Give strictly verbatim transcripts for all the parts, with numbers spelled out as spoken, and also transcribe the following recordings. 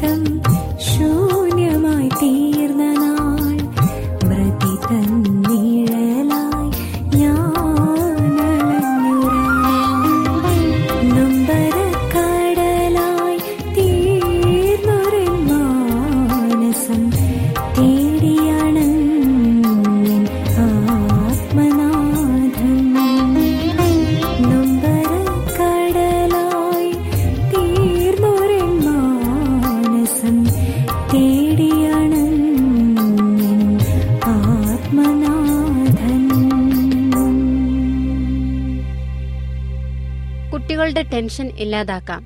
ജീവിതം ശൂന്യമായി തീർന്ന നാൾ മൃതി തന്നിഴലായി ഞാനൊമ്പരക്കടലായി തീർന്നൊരു മാനസം തേടിയാണ് ആത്മനാഥം. നൊമ്പരക്കടലായി തീർന്നൊരു മാനസം തേടിയാണ് ആത്മനാഥൻ. കുട്ടികളുടെ ടെൻഷൻ ഇല്ലാതാക്കാം.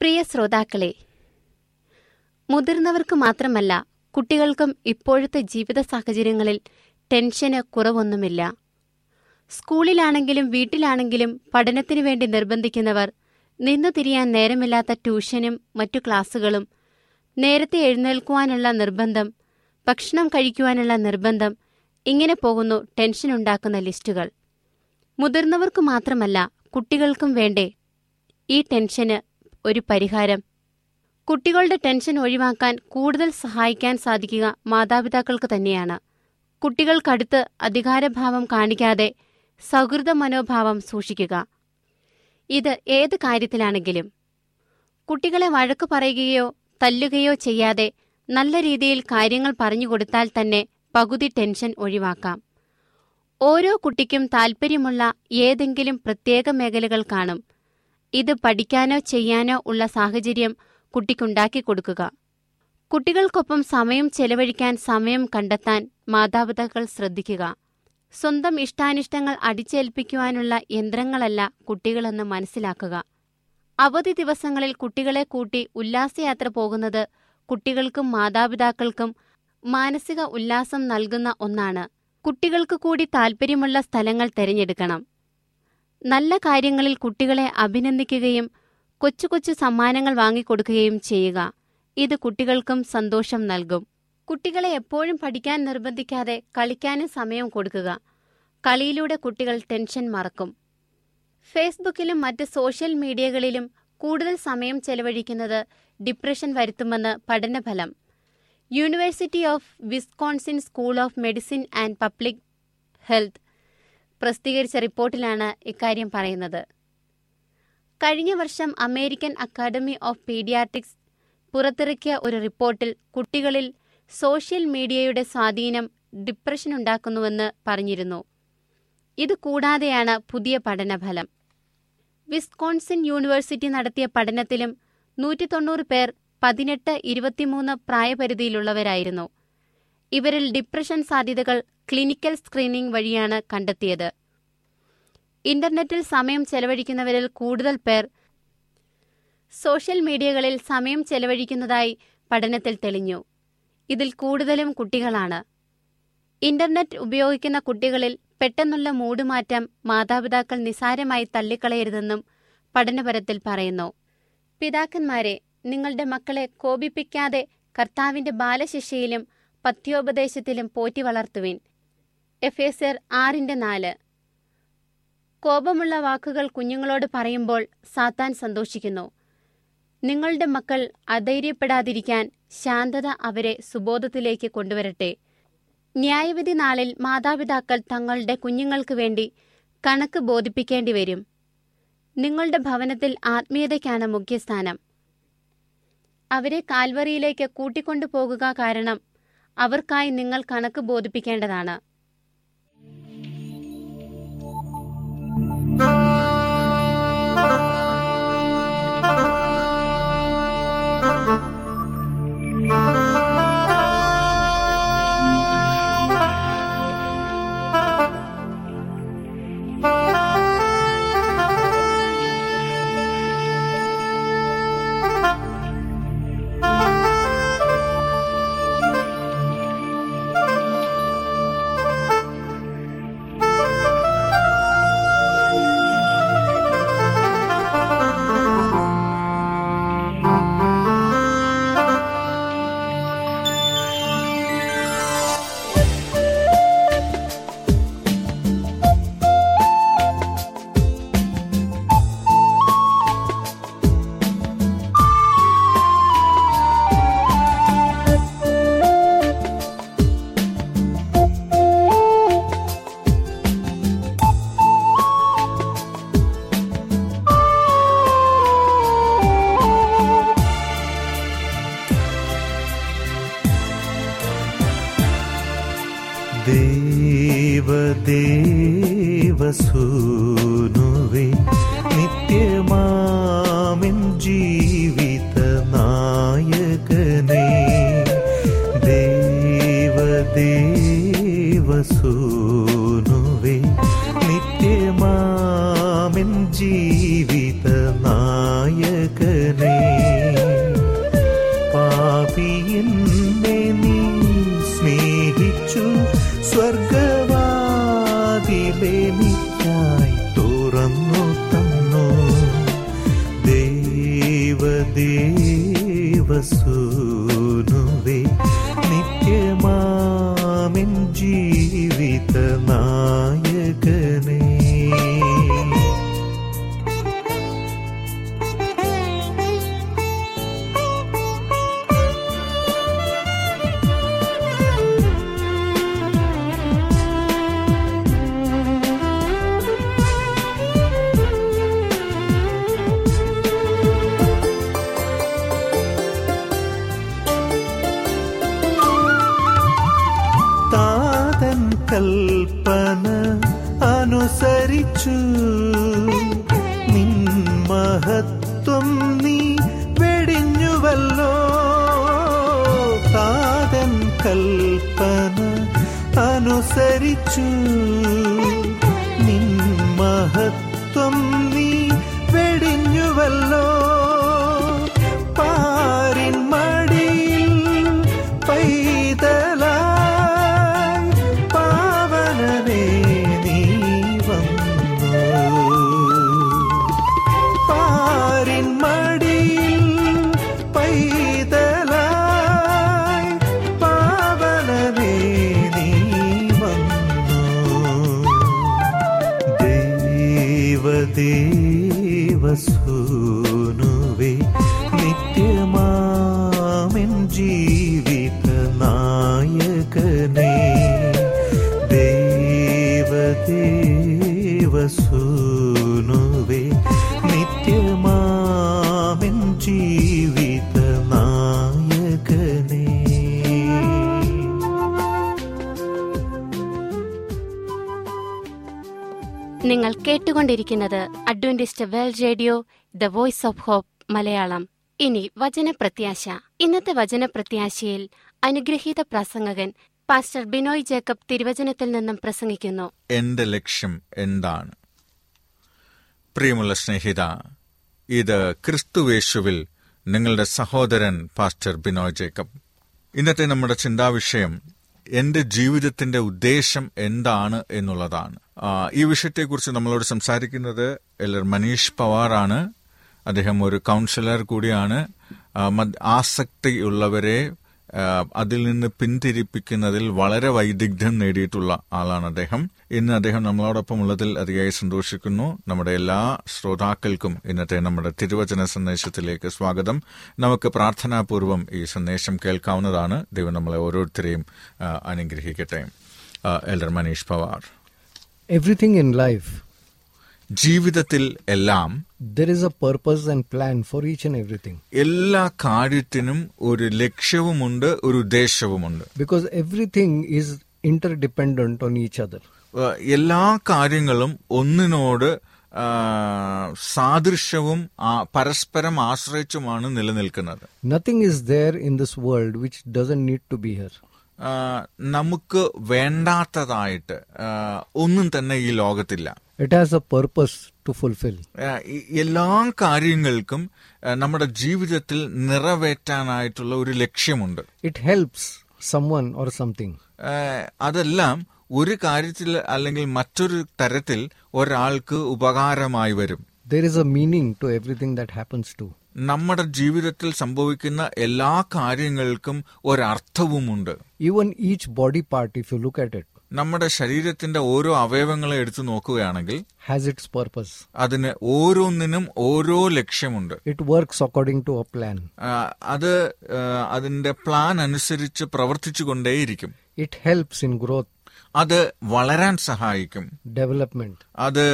പ്രിയ ശ്രോതാക്കളെ, മുതിർന്നവർക്ക് മാത്രമല്ല കുട്ടികൾക്കും ഇപ്പോഴത്തെ ജീവിത സാഹചര്യങ്ങളിൽ ടെൻഷന് കുറവൊന്നുമില്ല. സ്കൂളിലാണെങ്കിലും വീട്ടിലാണെങ്കിലും പഠനത്തിനു വേണ്ടി നിർബന്ധിക്കുന്നവർ, നിന്നു തിരിയാൻ നേരമില്ലാത്ത ട്യൂഷനും മറ്റു ക്ലാസുകളും, നേരത്തെ എഴുന്നേൽക്കുവാനുള്ള നിർബന്ധം, ഭക്ഷണം കഴിക്കുവാനുള്ള നിർബന്ധം, ഇങ്ങനെ പോകുന്നു ടെൻഷനുണ്ടാക്കുന്ന ലിസ്റ്റുകൾ. മുതിർന്നവർക്ക് മാത്രമല്ല കുട്ടികൾക്കും വേണ്ടേ ഈ ടെൻഷന് ഒരു പരിഹാരം? കുട്ടികളുടെ ടെൻഷൻ ഒഴിവാക്കാൻ കൂടുതൽ സഹായിക്കാൻ സാധിക്കുക മാതാപിതാക്കൾക്ക് തന്നെയാണ്. കുട്ടികൾക്കടുത്ത് അധികാരഭാവം കാണിക്കാതെ സൗഹൃദ മനോഭാവം സൂക്ഷിക്കുക. ഇത് ഏത് കാര്യത്തിലാണെങ്കിലും. കുട്ടികളെ വഴക്ക് പറയുകയോ തല്ലുകയോ ചെയ്യാതെ നല്ല രീതിയിൽ കാര്യങ്ങൾ പറഞ്ഞുകൊടുത്താൽ തന്നെ പകുതി ടെൻഷൻ ഒഴിവാക്കാം. ഓരോ കുട്ടിക്കും താൽപ്പര്യമുള്ള ഏതെങ്കിലും പ്രത്യേക മേഖലകൾ കാണും. ഇത് പഠിക്കാനോ ചെയ്യാനോ ഉള്ള സാഹചര്യം കുട്ടിക്കുണ്ടാക്കി കൊടുക്കുക. കുട്ടികൾക്കൊപ്പം സമയം ചെലവഴിക്കാൻ സമയം കണ്ടെത്താൻ മാതാപിതാക്കൾ ശ്രദ്ധിക്കുക. സ്വന്തം ഇഷ്ടാനിഷ്ടങ്ങൾ അടിച്ചേൽപ്പിക്കുവാനുള്ള യന്ത്രങ്ങളല്ല കുട്ടികളെന്ന് മനസ്സിലാക്കുക. അവധി ദിവസങ്ങളിൽ കുട്ടികളെ കൂട്ടി ഉല്ലാസയാത്ര പോകുന്നത് കുട്ടികൾക്കും മാതാപിതാക്കൾക്കും മാനസിക ഉല്ലാസം നൽകുന്ന ഒന്നാണ്. കുട്ടികൾക്ക് കൂടി താൽപ്പര്യമുള്ള സ്ഥലങ്ങൾ തിരഞ്ഞെടുക്കണം. നല്ല കാര്യങ്ങളിൽ കുട്ടികളെ അഭിനന്ദിക്കുകയും കൊച്ചു കൊച്ചു സമ്മാനങ്ങൾ വാങ്ങിക്കൊടുക്കുകയും ചെയ്യുക. ഇത് കുട്ടികൾക്കും സന്തോഷം നൽകും. കുട്ടികളെ എപ്പോഴും പഠിക്കാൻ നിർബന്ധിക്കാതെ കളിക്കാനും സമയം കൊടുക്കുക. കളിയിലൂടെ കുട്ടികൾ ടെൻഷൻ മറക്കും. ഫേസ്ബുക്കിലും മറ്റ് സോഷ്യൽ മീഡിയകളിലും കൂടുതൽ സമയം ചെലവഴിക്കുന്നത് ഡിപ്രഷൻ വരുത്തുമെന്ന് പഠനഫലം. University of Wisconsin school of medicine and public health പ്രസിദ്ധീകരിച്ച റിപ്പോർട്ടിലാണ് ഇക്കാര്യം പറയുന്നത്. കഴിഞ്ഞ വർഷം അമേരിക്കൻ അക്കാദമി ഓഫ് പീഡിയാട്രിക്സ് പുറത്തിറക്കിയ ഒരു റിപ്പോർട്ടിൽ കുട്ടികളിൽ സോഷ്യൽ മീഡിയയുടെ സ്വാധീനം ഡിപ്രഷനുണ്ടാക്കുന്നുവെന്ന് പറഞ്ഞിരുന്നു. ഇത് കൂടാതെയാണ് പുതിയ പഠനഫലം. വിസ്കോൺസിൻ യൂണിവേഴ്സിറ്റി നടത്തിയ പഠനത്തിലും നൂറ്റി തൊണ്ണൂറ് പേർ പതിനെട്ട് ഇരുപത്തിമൂന്ന് പ്രായപരിധിയിലുള്ളവരായിരുന്നു. ഇവരിൽ ഡിപ്രഷൻ സാധ്യതകൾ ക്ലിനിക്കൽ സ്ക്രീനിംഗ് വഴിയാണ് കണ്ടെത്തിയത്. ഇന്റർനെറ്റിൽ സമയം ചെലവഴിക്കുന്നവരിൽ കൂടുതൽ പേർ സോഷ്യൽ മീഡിയകളിൽ സമയം ചെലവഴിക്കുന്നതായി പഠനത്തിൽ തെളിഞ്ഞു. ഇതിൽ കൂടുതലും കുട്ടികളാണ്. ഇന്റർനെറ്റ് ഉപയോഗിക്കുന്ന കുട്ടികളിൽ പെട്ടെന്നുള്ള മൂടുമാറ്റം മാതാപിതാക്കൾ നിസാരമായി തള്ളിക്കളയരുതെന്നും പഠനഫലത്തിൽ പറയുന്നു. പിതാക്കന്മാരെ, നിങ്ങളുടെ മക്കളെ കോപിപ്പിക്കാതെ കർത്താവിന്റെ ബാലശിക്ഷയിലും പഥ്യോപദേശത്തിലും പോറ്റി വളർത്തുവിൻ. എഫേസ്യർ ആറിന്റെ നാല്. കോപമുള്ള വാക്കുകൾ കുഞ്ഞുങ്ങളോട് പറയുമ്പോൾ സാത്താൻ സന്തോഷിക്കുന്നു. നിങ്ങളുടെ മക്കൾ അധൈര്യപ്പെടാതിരിക്കാൻ ശാന്തത അവരെ സുബോധത്തിലേക്ക് കൊണ്ടുവരട്ടെ. ന്യായവിധി നാളിൽ മാതാപിതാക്കൾ തങ്ങളുടെ കുഞ്ഞുങ്ങൾക്ക് വേണ്ടി കണക്ക് ബോധിപ്പിക്കേണ്ടി വരും. നിങ്ങളുടെ ഭവനത്തിൽ ആത്മീയതയ്ക്കാണ് മുഖ്യസ്ഥാനം. അവരെ കാൽവറിയിലേക്ക് കൂട്ടിക്കൊണ്ടുപോകുക, കാരണം അവർക്കായി നിങ്ങൾ കണക്ക് ബോധിപ്പിക്കേണ്ടതാണ്. ദേവസൂനുവേ നിത്യമാമിൻ ജീവിത നായകനേ ദേവദേവസൂനുവേ നിത്യമാമിൻ ജീവിത നായകനേ പാപിയെന്നെ നീ സ്നേഹിച്ചു സ്വർഗവാതിലെ നിന്നായി തുറന്നു തന്നു ദേവദേവസൂനുവേ നിത്യമാമിൻ ജീവിത നായകനേ. കൽപ്പന അനുസരിച്ചു നിൻ മഹത്വം നീ വെടിഞ്ഞുവല്ലോ. താതൻ കൽപ്പന അനുസരിച്ചു നിൻ മഹത്വം നീ വെടിഞ്ഞുവല്ലോ. പാരിൻ മടിയിൽ പൈതല ദേവസൂനുവേ നിത്യമാമിൻ ജീവിത നായകനേ ദേവദേവസൂനുവേ നിത്യമാമിൻ ജീവിത നായകനേ. നിങ്ങൾ കേട്ടുകൊണ്ടിരിക്കുന്നത് Adventist world radio, the voice of hope Malayalam. ഇനി വചനപ്രത്യാശ. ഇന്നത്തെ വചനപ്രത്യാശയിൽ അനുഗ്രഹീത പ്രസംഗകൻ പാസ്റ്റർ ബിനോയ് ജേക്കബ് തിരുവചനത്തിൽ നിന്നും പ്രസംഗിക്കുന്നു. എന്റെ ലക്ഷ്യം എന്താണ്? പ്രിയമുള്ള സ്നേഹിത, ഇത് ക്രിസ്തുവേശുവിൽ നിങ്ങളുടെ സഹോദരൻ പാസ്റ്റർ ബിനോയ് ജേക്കബ്. ഇന്നത്തെ നമ്മുടെ ചിന്താവിഷയം എൻ്റെ ജീവിതത്തിൻ്റെ ഉദ്ദേശം എന്താണ് എന്നുള്ളതാണ്. ഈ വിഷയത്തെക്കുറിച്ച് നമ്മളോട് സംസാരിക്കുന്നത് എല്ലർ മനീഷ് പവാറാണ്. അദ്ദേഹം ഒരു കൗൺസിലർ കൂടിയാണ്. ആസക്തിയുള്ളവരെ അതിൽ നിന്ന് പിന്തിരിപ്പിക്കുന്നതിൽ വളരെ വൈദഗ്ധ്യം നേടിയിട്ടുള്ള ആളാണ് അദ്ദേഹം. ഇന്ന് അദ്ദേഹം നമ്മളോടൊപ്പം ഉള്ളതിൽ അതിയായി സന്തോഷിക്കുന്നു. നമ്മുടെ എല്ലാ ശ്രോതാക്കൾക്കും ഇന്നത്തെ നമ്മുടെ തിരുവചന സന്ദേശത്തിലേക്ക് സ്വാഗതം. നമുക്ക് പ്രാർത്ഥനാപൂർവം ഈ സന്ദേശം കേൾക്കാവുന്നതാണ്. ദൈവം നമ്മളെ ഓരോരുത്തരെയും അനുഗ്രഹിക്കട്ടെ. Elder Manish Pawar. Everything in life, ജീവിതത്തിൽ എല്ലാം, there is a purpose and plan for each and everything. എല്ലാ കാര്യത്തിനും ഒരു ലക്ഷ്യവുമുണ്ട്, ഒരു ഉദ്ദേശവുമുണ്ട്. Because everything is interdependent on each other. എല്ലാ കാര്യങ്ങളും ഒന്നിനോട് സാദൃശ്യവും പരസ്പരം ആശ്രയിച്ചുമാണ് നിലനിൽക്കുന്നത്. Nothing is there in this world which doesn't need to be here. നമുക്ക് വേണ്ടാത്തതായിട്ട് ഒന്നും തന്നെ ഈ ലോകത്തില്ല. It has a purpose to fulfill. എല്ലാ കാര്യങ്ങൾക്കും നമ്മുടെ ജീവിതത്തിൽ നിറവേറ്റാനായിട്ടുള്ള ഒരു ലക്ഷ്യമുണ്ട്. It helps someone or something. അതെല്ലാം ഒരു കാര്യത്തിൽ അല്ലെങ്കിൽ മറ്റൊരു തരത്തിൽ ഒരാൾക്ക് ഉപകാരമായി വരും. There is a meaning to everything that happens to. നമ്മുടെ ജീവിതത്തിൽ സംഭവിക്കുന്ന എല്ലാ കാര്യങ്ങൾക്കും ഒരർത്ഥവുമുണ്ട്. Even each body part, if you look at it, നമ്മുടെ ശരീരത്തിന്റെ ഓരോ അവയവങ്ങളെ എടുത്തു നോക്കുകയാണെങ്കിൽ ഹാസ് ഇറ്റ്സ് പർപ്പസ്. അതിന് ഓരോന്നിനും ഓരോ ലക്ഷ്യമുണ്ട്. It works according to a plan. അത് അതിന്റെ പ്ലാൻ അനുസരിച്ച് പ്രവർത്തിച്ചു കൊണ്ടേയിരിക്കും. It helps in growth. അത് വളരാൻ സഹായിക്കും, ഡെവലപ്മെന്റ്, അത്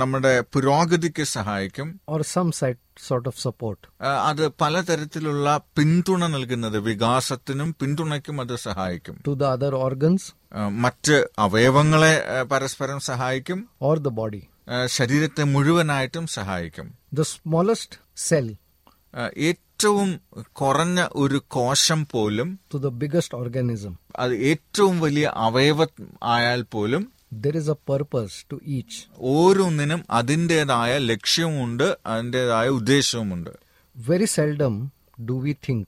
നമ്മുടെ പുരോഗതിക്ക് സഹായിക്കും. Or some sort of support, അത് പലതരത്തിലുള്ള പിന്തുണ നൽകുന്നത്, വികാസത്തിനും പിന്തുണയ്ക്കും അത് സഹായിക്കും. ടു ദ അതർ ഓർഗൻസ്, മറ്റ് അവയവങ്ങളെ പരസ്പരം സഹായിക്കും. ഓർ ദ ബോഡി, ശരീരത്തെ മുഴുവനായിട്ടും സഹായിക്കും. ദ സ്മോളസ്റ്റ് സെൽ, ഏറ്റവും കുറഞ്ഞ ഒരു കോശം പോലും, ടു ദ ബിഗസ്റ്റ് ഓർഗാനിസം, അത് ഏറ്റവും വലിയ അവയവം ആയാൽ പോലും, there is a purpose to each. ഓരോന്നിനും അതിൻ്റെതായ ലക്ഷ്യമുണ്ട്, അതിൻ്റെതായ ഉദ്ദേശവുമുണ്ട്. very seldom do we think,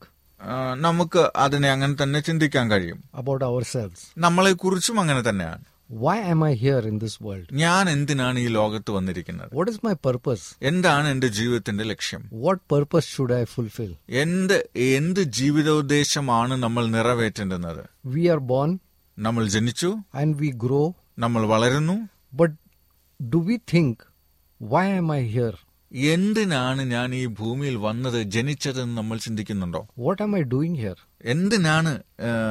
നമുക്ക് അതിനെ അങ്ങനെ തന്നെ ചിന്തിക്കാൻ കഴിയും, about ourselves, നമ്മളെ കുറിച്ചും അങ്ങനെ തന്നെയാണ്. why am I here in this world? ഞാൻ എന്തിനാണ് ഈ ലോകത്ത് വന്നിരിക്കുന്നത്? what is my purpose? എന്താണ് എൻ്റെ ജീവിതത്തിന്റെ ലക്ഷ്യം? what purpose should I fulfill? എന്ത് എന്ത് ജീവിതോദ്ദേശമാണ് നമ്മൾ നിറവേറ്റേണ്ടത്? we are born, നമ്മൾ ജനിച്ചു, and we grow, നമ്മൾ വളരുന്നു. but do we think, why am I here? എന്തിനാണ് ഞാൻ ഈ ഭൂമിയിൽ വന്നത്, ജനിച്ചതെന്ന് നമ്മൾ ചിന്തിക്കുന്നുണ്ടോ? what am I doing here? എന്തിനാണ്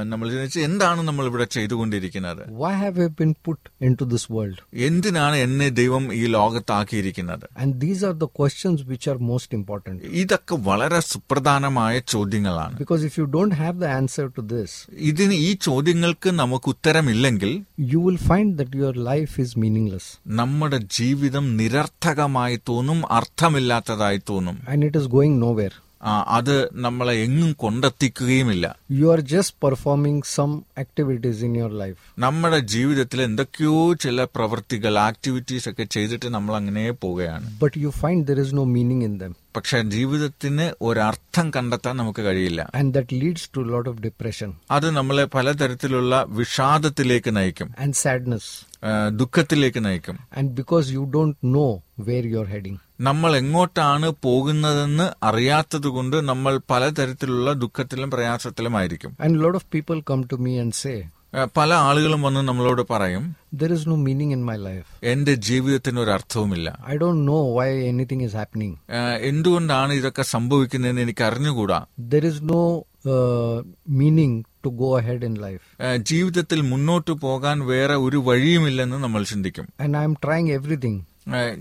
നമ്മൾ ജനിച്ചത്, എന്താണ് നമ്മൾ ഇവിടെ ചെയ്തുകൊണ്ടിരിക്കുന്നത്? why have I been put into this world? എന്തിനാണ് എന്നെ ദൈവം ഈ ലോകത്താക്കിയിരിക്കുന്നത്? and these are the questions which are most important. ഇതൊക്കെ വളരെ സുപ്രധാനമായ ചോദ്യങ്ങളാണ്. because if you don't have the answer to this, ഇതിന് ഈ ചോദ്യങ്ങൾക്ക് നമുക്ക് ഉത്തരമില്ലെങ്കിൽ, you will find that your life is meaningless. നമ്മുടെ ജീവിതം നിരർത്ഥകമായി തോന്നും, അർത്ഥമില്ലാത്തതായി തോന്നും. and it is going nowhere. അത് നമ്മളെ എങ്ങും കൊണ്ടെത്തിക്കുകയുമില്ല. You are just performing some activities in your life. നമ്മുടെ ജീവിതത്തിൽ എന്തൊക്കെയോ ചില പ്രവൃത്തികൾ, ആക്ടിവിറ്റീസ് ഒക്കെ ചെയ്തിട്ട് നമ്മൾ അങ്ങനെ പോവുകയാണ്. But you find there is no meaning in them. പക്ഷെ ജീവിതത്തിന് ഒരർത്ഥം കണ്ടെത്താൻ നമുക്ക് കഴിയില്ല. And that leads to lot of depression. അത് നമ്മളെ പലതരത്തിലുള്ള വിഷാദത്തിലേക്ക് നയിക്കും. ആൻഡ് സാഡ്നെസ്, ദുഃഖത്തിലേക്ക് നയിക്കും. And because you don't know where you are heading, നമ്മൾ എങ്ങോട്ടാണ് പോകുന്നതെന്ന് അറിയാത്തത് കൊണ്ട് നമ്മൾ പലതരത്തിലുള്ള ദുഃഖത്തിലും പ്രയാസത്തിലും ആയിരിക്കും. And lot of people come to me and say, പല ആളുകളും വന്ന് നമ്മളോട് പറയും, there is no meaning in my life. എൻ്റെ ജീവിതത്തിന് ഒരു അർത്ഥവുമില്ല. I don't know why anything is happening. എന്തുകൊണ്ടാണ് ഇതൊക്കെ സംഭവിക്കുന്നതെന്ന് എനിക്ക് അറിഞ്ഞുകൂടാ. there is no uh, meaning to go ahead in life. ജീവിതത്തിൽ മുന്നോട്ട് പോകാൻ വേറെ ഒരു വഴിയുമില്ലെന്ന് നമ്മൾ ചിന്തിക്കും. and I am trying everything.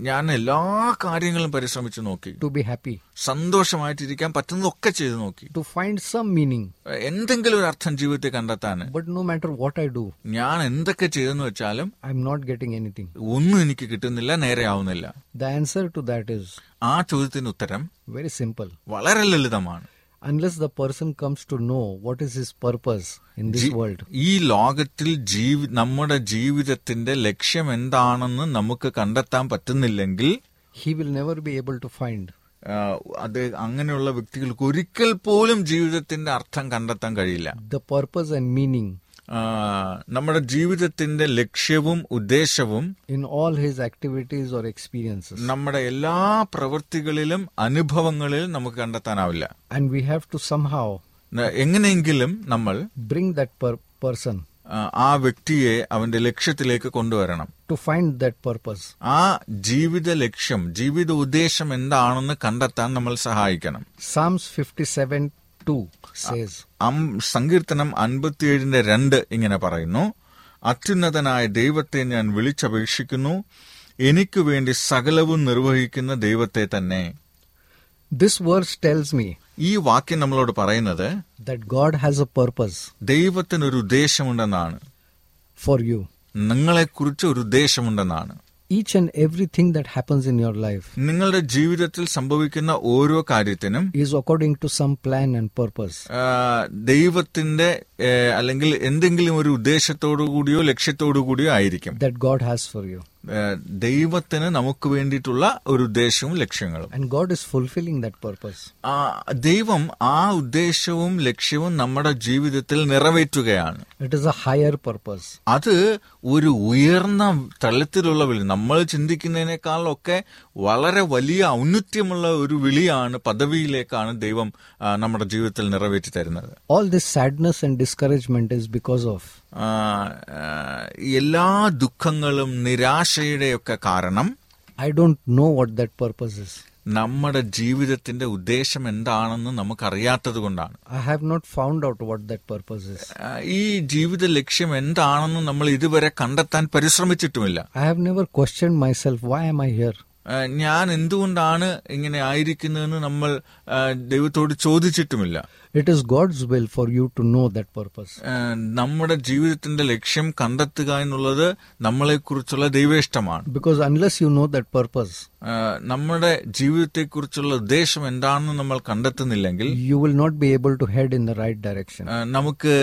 ഞാൻ എല്ലാ കാര്യങ്ങളും പരിശ്രമിച്ചു നോക്കി. ടു ബി ഹാപ്പി, സന്തോഷമായിട്ടിരിക്കാൻ പറ്റുന്നതൊക്കെ ചെയ്തു നോക്കി. ടു ഫൈൻഡ് സം മീനിങ്, എന്തെങ്കിലും ഒരു അർത്ഥം ജീവിതത്തിൽ കണ്ടെത്താൻ. But no matter what I do, ഞാൻ എന്തൊക്കെ ചെയ്തെന്ന് വെച്ചാലും I am not getting anything, ഒന്നും എനിക്ക് കിട്ടുന്നില്ല, നേരെ ആവുന്നില്ല. The answer to that is, ആ ചോദ്യത്തിന് ഉത്തരം വെരി സിമ്പിൾ, വളരെ ലളിതമാണ്. unless the person comes to know what is his purpose in this G- world. ee logathil jeev nammada jeevithathinte laksham endaanennu namukku kandathan pattunnillengil he will never be able to find. അത് അങ്ങനെയുള്ള വ്യക്തികൾക്ക് ഒരിക്കൽ പോലും ജീവിതത്തിന്റെ അർത്ഥം കണ്ടെത്താൻ കഴിയില്ല. the purpose and meaning, നമ്മുടെ ജീവിതത്തിന്റെ ലക്ഷ്യവും ഉദ്ദേശവും, in all his activities or experiences, നമ്മുടെ എല്ലാ പ്രവൃത്തികളിലും അനുഭവങ്ങളിലും നമുക്ക് കണ്ടെത്താനാവില്ല. and we have to somehow, എങ്ങനെയെങ്കിലും നമ്മൾ bring that person, ആ വ്യക്തിയെ അവന്റെ ലക്ഷ്യത്തിലേക്ക് കൊണ്ടുവരണം. to find that purpose, ആ ജീവിത ലക്ഷ്യം, ജീവിത ഉദ്ദേശം എന്താണെന്ന് കണ്ടെത്താൻ നമ്മൾ സഹായിക്കണം. Psalms fifty-seven says, സങ്കീർത്തനം അൻപത്തിയേഴിന്റെ രണ്ട് ഇങ്ങനെ പറയുന്നു, അത്യുന്നതനായ ദൈവത്തെ ഞാൻ വിളിച്ചപേക്ഷിക്കുന്നു, എനിക്ക് വേണ്ടി സകലവും നിർവഹിക്കുന്ന ദൈവത്തെ തന്നെ. This verse tells me, ഈ വാക്യം നമ്മളോട് പറയുന്നത്, that God has a purpose, ദൈവത്തിന് ഒരു ഉദ്ദേശമുണ്ടെന്നാണ്. for you, നിങ്ങളെക്കുറിച്ച് ഒരു ഉദ്ദേശമുണ്ടെന്നാണ്. each and everything that happens in your life, നിങ്ങളുടെ ജീവിതത്തിൽ സംഭവിക്കുന്ന ഓരോ കാര്യത്തിനും, is according to some plan and purpose, ദൈവത്തിന്റെ അല്ലെങ്കിൽ എന്തെങ്കിലും ഒരു ഉദ്ദേശത്തോടു കൂടിയോ ലക്ഷ്യത്തോടു കൂടിയോ ആയിരിക്കും. that God has for you, ദൈവത്തിന് നമുക്ക് വേണ്ടിയിട്ടുള്ള ഒരു ഉദ്ദേശവും ലക്ഷ്യങ്ങളും. and God is fulfilling that purpose, ദൈവം ആ ഉദ്ദേശവും ലക്ഷ്യവും നമ്മുടെ ജീവിതത്തിൽ നിറവേറ്റുകയാണ്. it is a higher purpose, അത് ഒരു ഉയർന്ന തലത്തിലുള്ള വിളി, നമ്മൾ ചിന്തിക്കുന്നതിനേക്കാളൊക്കെ വളരെ വലിയ ഔന്നത്യമുള്ള ഒരു വിളിയാണ്, പദവിയിലേക്കാണ് ദൈവം നമ്മുടെ ജീവിതത്തിൽ നിറവേറ്റി തരുന്നത്. all this sadness and discouragement is because of, എല്ലാ ദുഃഖങ്ങളും നിരാശയുടെയൊക്കെ കാരണം, I don't know what that purpose is. നമ്മുടെ ജീവിതത്തിന്റെ ഉദ്ദേശം എന്താണെന്ന് നമുക്കറിയാത്തത് കൊണ്ടാണ്. I have not found out what that purpose is. ഈ ജീവിത ലക്ഷ്യം എന്താണെന്ന് നമ്മൾ ഇതുവരെ കണ്ടെത്താൻ പരിശ്രമിച്ചിട്ടുമില്ല. I have never questioned myself why am I here. ഞാൻ എന്തുകൊണ്ടാണ് ഇങ്ങനെ ആയിരിക്കുന്നതെന്ന് നമ്മൾ ദൈവത്തോട് ചോദിച്ചിട്ടുമില്ല. It is God's will for you to know that purpose. നമ്മുടെ ജീവിതത്തിന്റെ ലക്ഷ്യം കണ്ടെത്തുക എന്നുള്ളത് നമ്മളെ കുറിച്ചുള്ള ദൈവേഷ്ടമാണ്. Because unless you know that purpose, നമ്മുടെ ജീവിതത്തെ കുറിച്ചുള്ള ഉദ്ദേശം എന്താണെന്ന് നമ്മൾ കണ്ടെത്തുന്നില്ലെങ്കിൽ you will not be able to head in the right direction. നമുക്ക്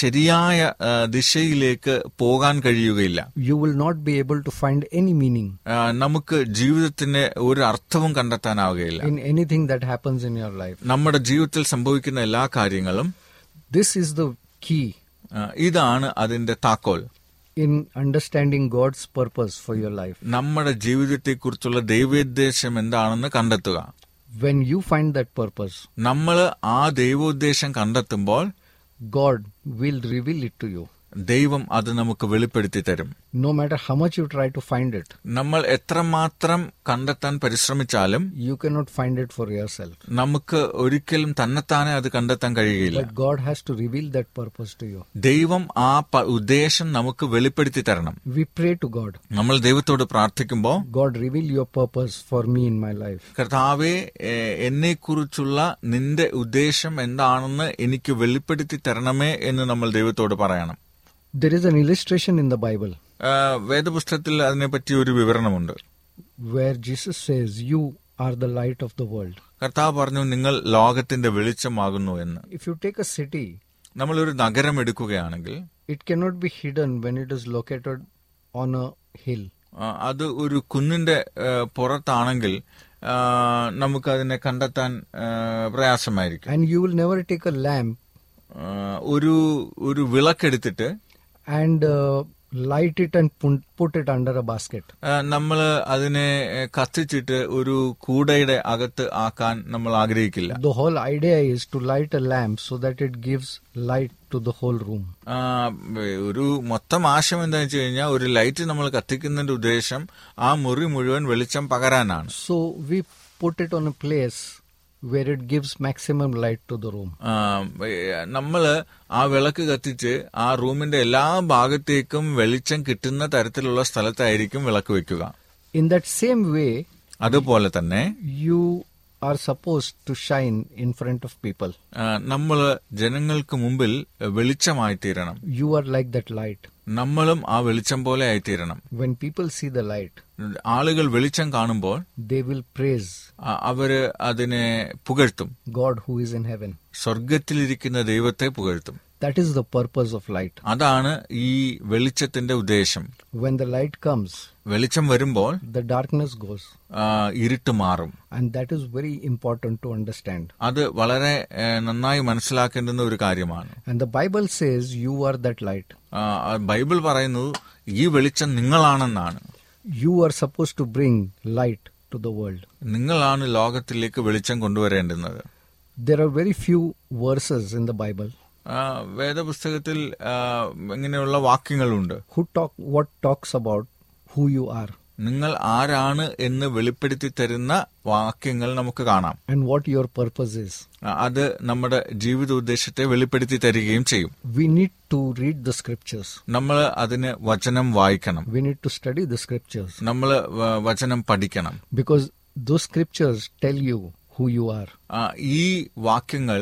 ശരിയായ ദിശയിലേക്ക് പോകാൻ കഴിയുകയില്ല. You will not be able to find any meaning. നമുക്ക് ജീവിതത്തിന്റെ ഒരു അർത്ഥവും കണ്ടെത്താനാവുകയില്ല. In anything that happens in your life, നമ്മുടെ ജീവിതത്തിൽ സംഭവിക്കുന്ന എല്ലാ കാര്യങ്ങളും. ദിസ് ഈസ് ദ കീ, ഇതാണ് അതിന്റെ താക്കോൽ. In understanding God's purpose for your life, നമ്മുടെ ജീവിതത്തെ കുറിച്ചുള്ള ദൈവോദ്ദേശം എന്താണെന്ന് കണ്ടെത്തുക. When you find that purpose, നമ്മൾ ആ ദൈവോദ്ദേശം കണ്ടെത്തുമ്പോൾ God will reveal it to you, ദൈവം അത് നമുക്ക് വെളിപ്പെടുത്തി തരും. No matter how much you try to find it, നമ്മൾ എത്രമാത്രം കണ്ടെത്താൻ പരിശ്രമിച്ചാലും you can not find it for your self, നമുക്ക് ഒരിക്കലും തന്നെത്താനെ അത് കണ്ടെത്താൻ കഴിയുകയില്ല. God has to reveal that purpose to you, ദൈവം ആ ഉദ്ദേശം നമുക്ക് വെളിപ്പെടുത്തി തരണം. വി പ്രേ ടു ഗോഡ്, നമ്മൾ ദൈവത്തോട് പ്രാർത്ഥിക്കുമ്പോൾ God reveal your purpose for me in my life, കർത്താവേ എന്നെ കുറിച്ചുള്ള നിന്റെ ഉദ്ദേശം എന്താണെന്ന് എനിക്ക് വെളിപ്പെടുത്തി തരണമേ എന്ന് നമ്മൾ ദൈവത്തോട് പറയണം. There is an illustration in the Bible. വേദപുസ്തകത്തിൽ അതിനെപ്പറ്റി ഒരു വിവരണമുണ്ട്. Where Jesus says you are the light of the world. കർത്താവ് പറഞ്ഞു നിങ്ങൾ ലോകത്തിന്റെ വെളിച്ചമാകുന്നു എന്ന്. If you take a city, നമ്മൾ ഒരു നഗരം എടുക്കുകയാണെങ്കിൽ it cannot be hidden when it is located on a hill. അത് ഒരു കുന്നിന്റെ പുറത്താണെങ്കിൽ നമുക്ക് അതിനെ കണ്ടെത്താൻ പ്രയാസമായിരിക്കും. And you will never take a lamp. ഒരു ഒരു വിളക്കെടുത്തിട്ട് and uh, light it and put it under a basket. നമ്മൾ അതിനെ കത്തിച്ചിട്ട് ഒരു കൂടയുടെ അകത്ത് ആക്കാൻ നമ്മൾ ആഗ്രഹിക്കില്ല. The whole idea is to light a lamp so that it gives light to the whole room. ഒരു മൊത്തം ആശയം എന്താണെന്ന് വെച്ച് കഴിഞ്ഞാൽ ഒരു ലൈറ്റ് നമ്മൾ കത്തിക്കുന്നതിന്റെ ഉദ്ദേശം ആ മുറി മുഴുവൻ വെളിച്ചം പകരാനാണ്. So we put it on a place where it gives maximum light to the room. നമ്മൾ ആ വിളക്ക് കത്തിച്ച് ആ റൂമിന്റെ എല്ലാ ഭാഗത്തേക്കും വെളിച്ചം കിട്ടുന്ന തരത്തിലുള്ള സ്ഥലത്തായിരിക്കും വിളക്ക് വെക്കുക. In that same way, അതുപോലെ തന്നെ you are supposed to shine in front of people. നമ്മൾ ജനങ്ങൾക്ക് മുമ്പിൽ വെളിച്ചമായി തീരണം. You are like that light. നമ്മളും ആ വെളിച്ചം പോലെ ആയിത്തീരണം. When people see the light, ആളുകൾ വെളിച്ചം കാണുമ്പോൾ they will praise, അവര് അതിനെ പുകഴ്ത്തും. God who is in heaven, സ്വർഗ്ഗത്തിലിരിക്കുന്ന ദൈവത്തെ പുകഴ്ത്തും. That is the purpose of light. അതാണ് ഈ വെളിച്ചത്തിന്റെ ഉദ്ദേശം. When the light comes, വെളിച്ചം വരുമ്പോൾ the darkness goes, ഇരുട്ട് മാറും. And that is very important to understand. അത് വളരെ നന്നായി മനസ്സിലാക്കേണ്ടുന്ന ഒരു കാര്യമാണ്. And the Bible says you are that light. Bible പറയുന്നു ഈ വെളിച്ചം നിങ്ങളാണെന്നാണ്. You are supposed to bring light to the world. നിങ്ങളാണ് ലോകത്തിലേക്ക് വെളിച്ചം കൊണ്ടുവരേണ്ടുന്നത്. There are very few verses in the Bible. വേദപുസ്തകത്തിൽ ഇങ്ങനെയുള്ള വാക്യങ്ങളുണ്ട്. Who talk what talks about who you are. നിങ്ങൾ ആരാണ് എന്ന് വെളിപ്പെടുത്തി തരുന്ന വാക്യങ്ങൾ നമുക്ക് കാണാം. And what your purpose is. അത് നമ്മുടെ ജീവിത ഉദ്ദേശത്തെ വെളിപ്പെടുത്തി തരികയും ചെയ്യും. We need to read the scriptures. നമ്മൾ അതിനെ വചനം വായിക്കണം. We need to study the scriptures. നമ്മൾ വചനം പഠിക്കണം. Because those scriptures tell you who you are. ഈ വാക്യങ്ങൾ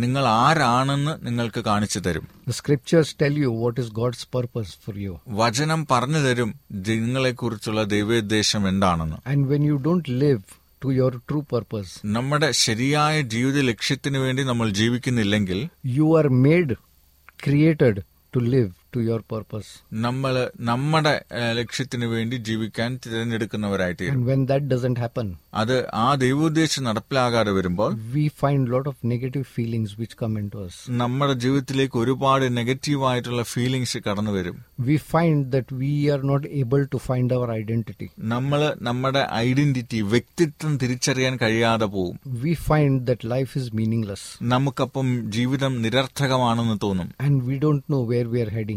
നിങ്ങൾ ആരാണെന്ന് നിങ്ങൾക്ക് കാണിച്ചു തരും. The scriptures tell you what is God's purpose for you. വചനം പറഞ്ഞു തരും നിങ്ങളെ കുറിച്ചുള്ള ദൈവോദ്ദേശം എന്താണെന്ന്. And when you don't live to your true purpose, നമ്മുടെ ശരിയായ ജീവിത ലക്ഷ്യത്തിന് വേണ്ടി നമ്മൾ ജീവിക്കുന്നില്ലെങ്കിൽ you are made, created to live to your purpose. നമ്മൾ നമ്മുടെ ലക്ഷ്യത്തിന് വേണ്ടി ജീവിക്കാൻ തിരഞ്ഞെടുക്കുന്നവരായിട്ട്. And when that doesn't happen, അത് ആ ദൈവോദ്ദേശം നടപ്പിലാകാതെ വരുമ്പോൾ we find lot of negative feelings which come into us. നമ്മുടെ ജീവിതത്തിലേക്ക് ഒരുപാട് നെഗറ്റീവ് ആയിട്ടുള്ള ഫീലിംഗ്സ് കടന്നു വരും. We find that we are not able to find our identity. നമ്മൾ നമ്മുടെ ഐഡന്റിറ്റി, വ്യക്തിത്വം തിരിച്ചറിയാൻ കഴിയാതെ പോകും. We find that life is meaningless. നമുക്കപ്പം ജീവിതം നിരർത്ഥകമാണെന്ന് തോന്നും. And we don't know where we are heading.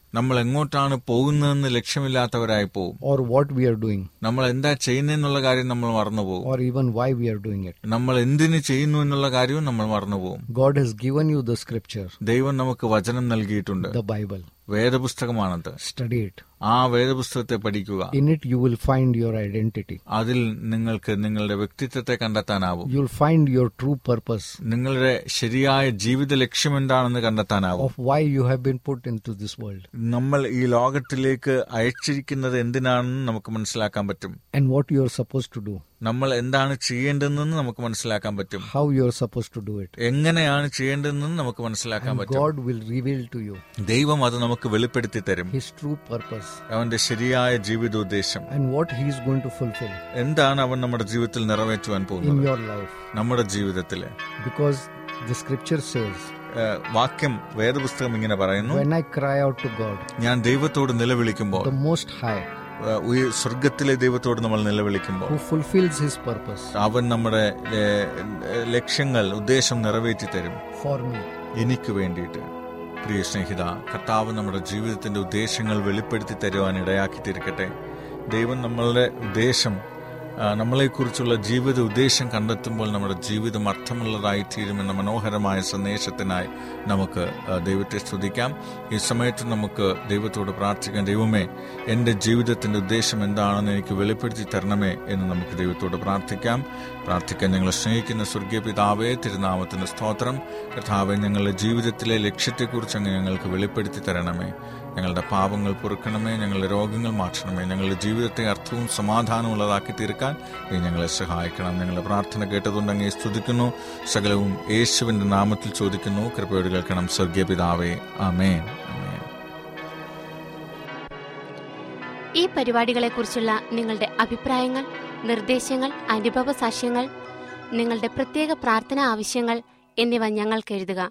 നമ്മൾ എങ്ങോട്ടാണ് പോകുന്നതെന്ന് ലക്ഷ്യമില്ലാത്തവരായി പോകും. Or what we are doing. നമ്മൾ എന്താ ചെയ്യുന്നതെന്നുള്ള കാര്യം നമ്മൾ മറന്നു പോകും. Or even why we are doing it. നമ്മൾ എന്തിനു ചെയ്യുന്നു എന്നുള്ള കാര്യവും നമ്മൾ മറന്നു പോകും. God has given you the scripture. ദൈവം നമുക്ക് വചനം നൽകിയിട്ടുണ്ട്. The Bible. വേദപുസ്തകമാണത്. Study it. ആ വേദപുസ്തകത്തെ പഠിക്കുക. In it you will find your identity. അതിൽ നിങ്ങൾക്ക് നിങ്ങളുടെ വ്യക്തിത്വത്തെ കണ്ടെത്താനാവും. You will find your true purpose. നിങ്ങളുടെ ശരിയായ ജീവിത ലക്ഷ്യം എന്താണെന്ന് കണ്ടെത്താനാവും. Of why you have been put into this world. നമ്മൾ ഈ ലോകത്തിലേക്ക് അയച്ചിരിക്കുന്നത് എന്തിനാണെന്ന് നമുക്ക് മനസ്സിലാക്കാൻ പറ്റും. And what you are supposed to do. നമ്മൾ എന്താണ് ചെയ്യേണ്ടതെന്ന് നമുക്ക് മനസ്സിലാക്കാൻ പറ്റും. How you are supposed to do it. എങ്ങനെയാണ് ചെയ്യേണ്ടതെന്ന് നമുക്ക് മനസ്സിലാക്കാൻ പറ്റും. God will reveal to you. ദൈവം അത് നമുക്ക് വെളിപ്പെടുത്തി തരും. His true purpose. അവന്റെ ശരിയായ ജീവിത ഉദ്ദേശം. And what he is going to fulfill. എന്താണ് അവൻ നമ്മുടെ ജീവിതത്തിൽ നിറവേറ്റുവാൻ പോകുന്നത്? In your life. നമ്മുടെ ജീവിതത്തിൽ. Because the scripture says. വാക്യം വേദപുസ്തകം ഇങ്ങനെ പറയുന്നു. When I cry out to God. ഞാൻ ദൈവത്തോട് നിലവിളിക്കുമ്പോൾ. The most high. സ്വർഗത്തിലെ ദൈവത്തോട് നമ്മൾ നിലവിളിക്കുമ്പോൾ അവൻ നമ്മുടെ ലക്ഷ്യങ്ങൾ ഉദ്ദേശം നിറവേറ്റി തരും എനിക്ക് വേണ്ടിയിട്ട്. പ്രിയ സ്നേഹിത, കർത്താവ് നമ്മുടെ ജീവിതത്തിന്റെ ഉദ്ദേശങ്ങൾ വെളിപ്പെടുത്തി തരുവാൻ ഇടയാക്കി തീർക്കട്ടെ. ദൈവം നമ്മളുടെ ഉദ്ദേശം, നമ്മളെക്കുറിച്ചുള്ള ജീവിത ഉദ്ദേശം കണ്ടെത്തുമ്പോൾ നമ്മുടെ ജീവിതം അർത്ഥമുള്ളതായി തീരുമെന്ന മനോഹരമായ സന്ദേശത്തിനായി നമുക്ക് ദൈവത്തെ സ്തുതിക്കാം. ഈ സമയത്ത് നമുക്ക് ദൈവത്തോട് പ്രാർത്ഥിക്കാം. ദൈവമേ, എൻ്റെ ജീവിതത്തിൻ്റെ ഉദ്ദേശം എന്താണെന്ന് എനിക്ക് വെളിപ്പെടുത്തി തരണമേ എന്ന് നമുക്ക് ദൈവത്തോട് പ്രാർത്ഥിക്കാം. പ്രാർത്ഥിക്കാൻ ഞങ്ങളെ സ്നേഹിക്കുന്ന സ്വർഗീയ പിതാവേ, തിരുനാമത്തിന് സ്തോത്രം. കർത്താവേ, ഞങ്ങളുടെ ജീവിതത്തിലെ ലക്ഷ്യത്തെക്കുറിച്ച് അങ്ങ് ഞങ്ങൾക്ക് വെളിപ്പെടുത്തി തരണമേ. ഞങ്ങളുടെ പാപങ്ങൾ പൊറുക്കണമേ, ഞങ്ങളുടെ രോഗങ്ങൾ മാറ്റണമേ, ഞങ്ങളുടെ ജീവിതത്തെ അർത്ഥവും സമാധാനമുള്ളതാക്കി തീർക്കാൻ നീ ഞങ്ങളെ സഹായിക്കണം. ഞങ്ങളുടെ പ്രാർത്ഥന കേട്ടതുകൊണ്ട് അങ്ങയെ സ്തുതിക്കുന്നു. സകലവും യേശുവിൻ്റെ നാമത്തിൽ ചോദിക്കുന്നു, കൃപയോട് കേൾക്കണം സ്വർഗീയ പിതാവേ. ആമേൻ. ഈ പരിപാടികളെക്കുറിച്ചുള്ള നിങ്ങളുടെ അഭിപ്രായങ്ങൾ, നിർദ്ദേശങ്ങൾ, അനുഭവ സാക്ഷ്യങ്ങൾ, നിങ്ങളുടെ പ്രത്യേക പ്രാർത്ഥനാ ആവശ്യങ്ങൾ എന്നിവ ഞങ്ങൾക്ക് എഴുതുക.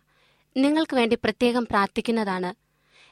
നിങ്ങൾക്ക് വേണ്ടി പ്രത്യേകം പ്രാർത്ഥിക്കുന്നതാണ്.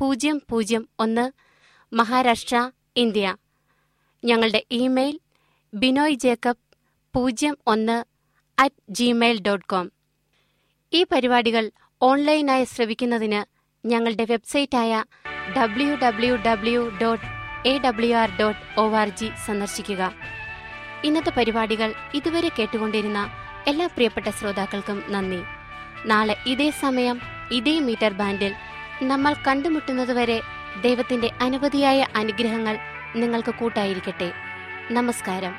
പൂജ്യം പൂജ്യം ഒന്ന്, മഹാരാഷ്ട്ര, ഇന്ത്യ. ഞങ്ങളുടെ ഇമെയിൽ ബിനോയ് ജേക്കബ് പൂജ്യം ഒന്ന് അറ്റ് ജിമെയിൽ ഡോട്ട് കോം. ഈ പരിപാടികൾ ഓൺലൈനായി ശ്രവിക്കുന്നതിന് ഞങ്ങളുടെ വെബ്സൈറ്റായ W W W dot A W R dot O R G സന്ദർശിക്കുക. ഇന്നത്തെ പരിപാടികൾ ഇതുവരെ കേട്ടുകൊണ്ടിരുന്ന എല്ലാ പ്രിയപ്പെട്ട ശ്രോതാക്കൾക്കും നന്ദി. നാളെ ഇതേ സമയം ഇതേ മീറ്റർ ബാൻഡിൽ നമ്മൾ കണ്ടുമുട്ടുന്നതുവരെ ദൈവത്തിന്റെ അനവധിയായ അനുഗ്രഹങ്ങൾ നിങ്ങൾക്ക് കൂട്ടായിരിക്കട്ടെ. നമസ്കാരം.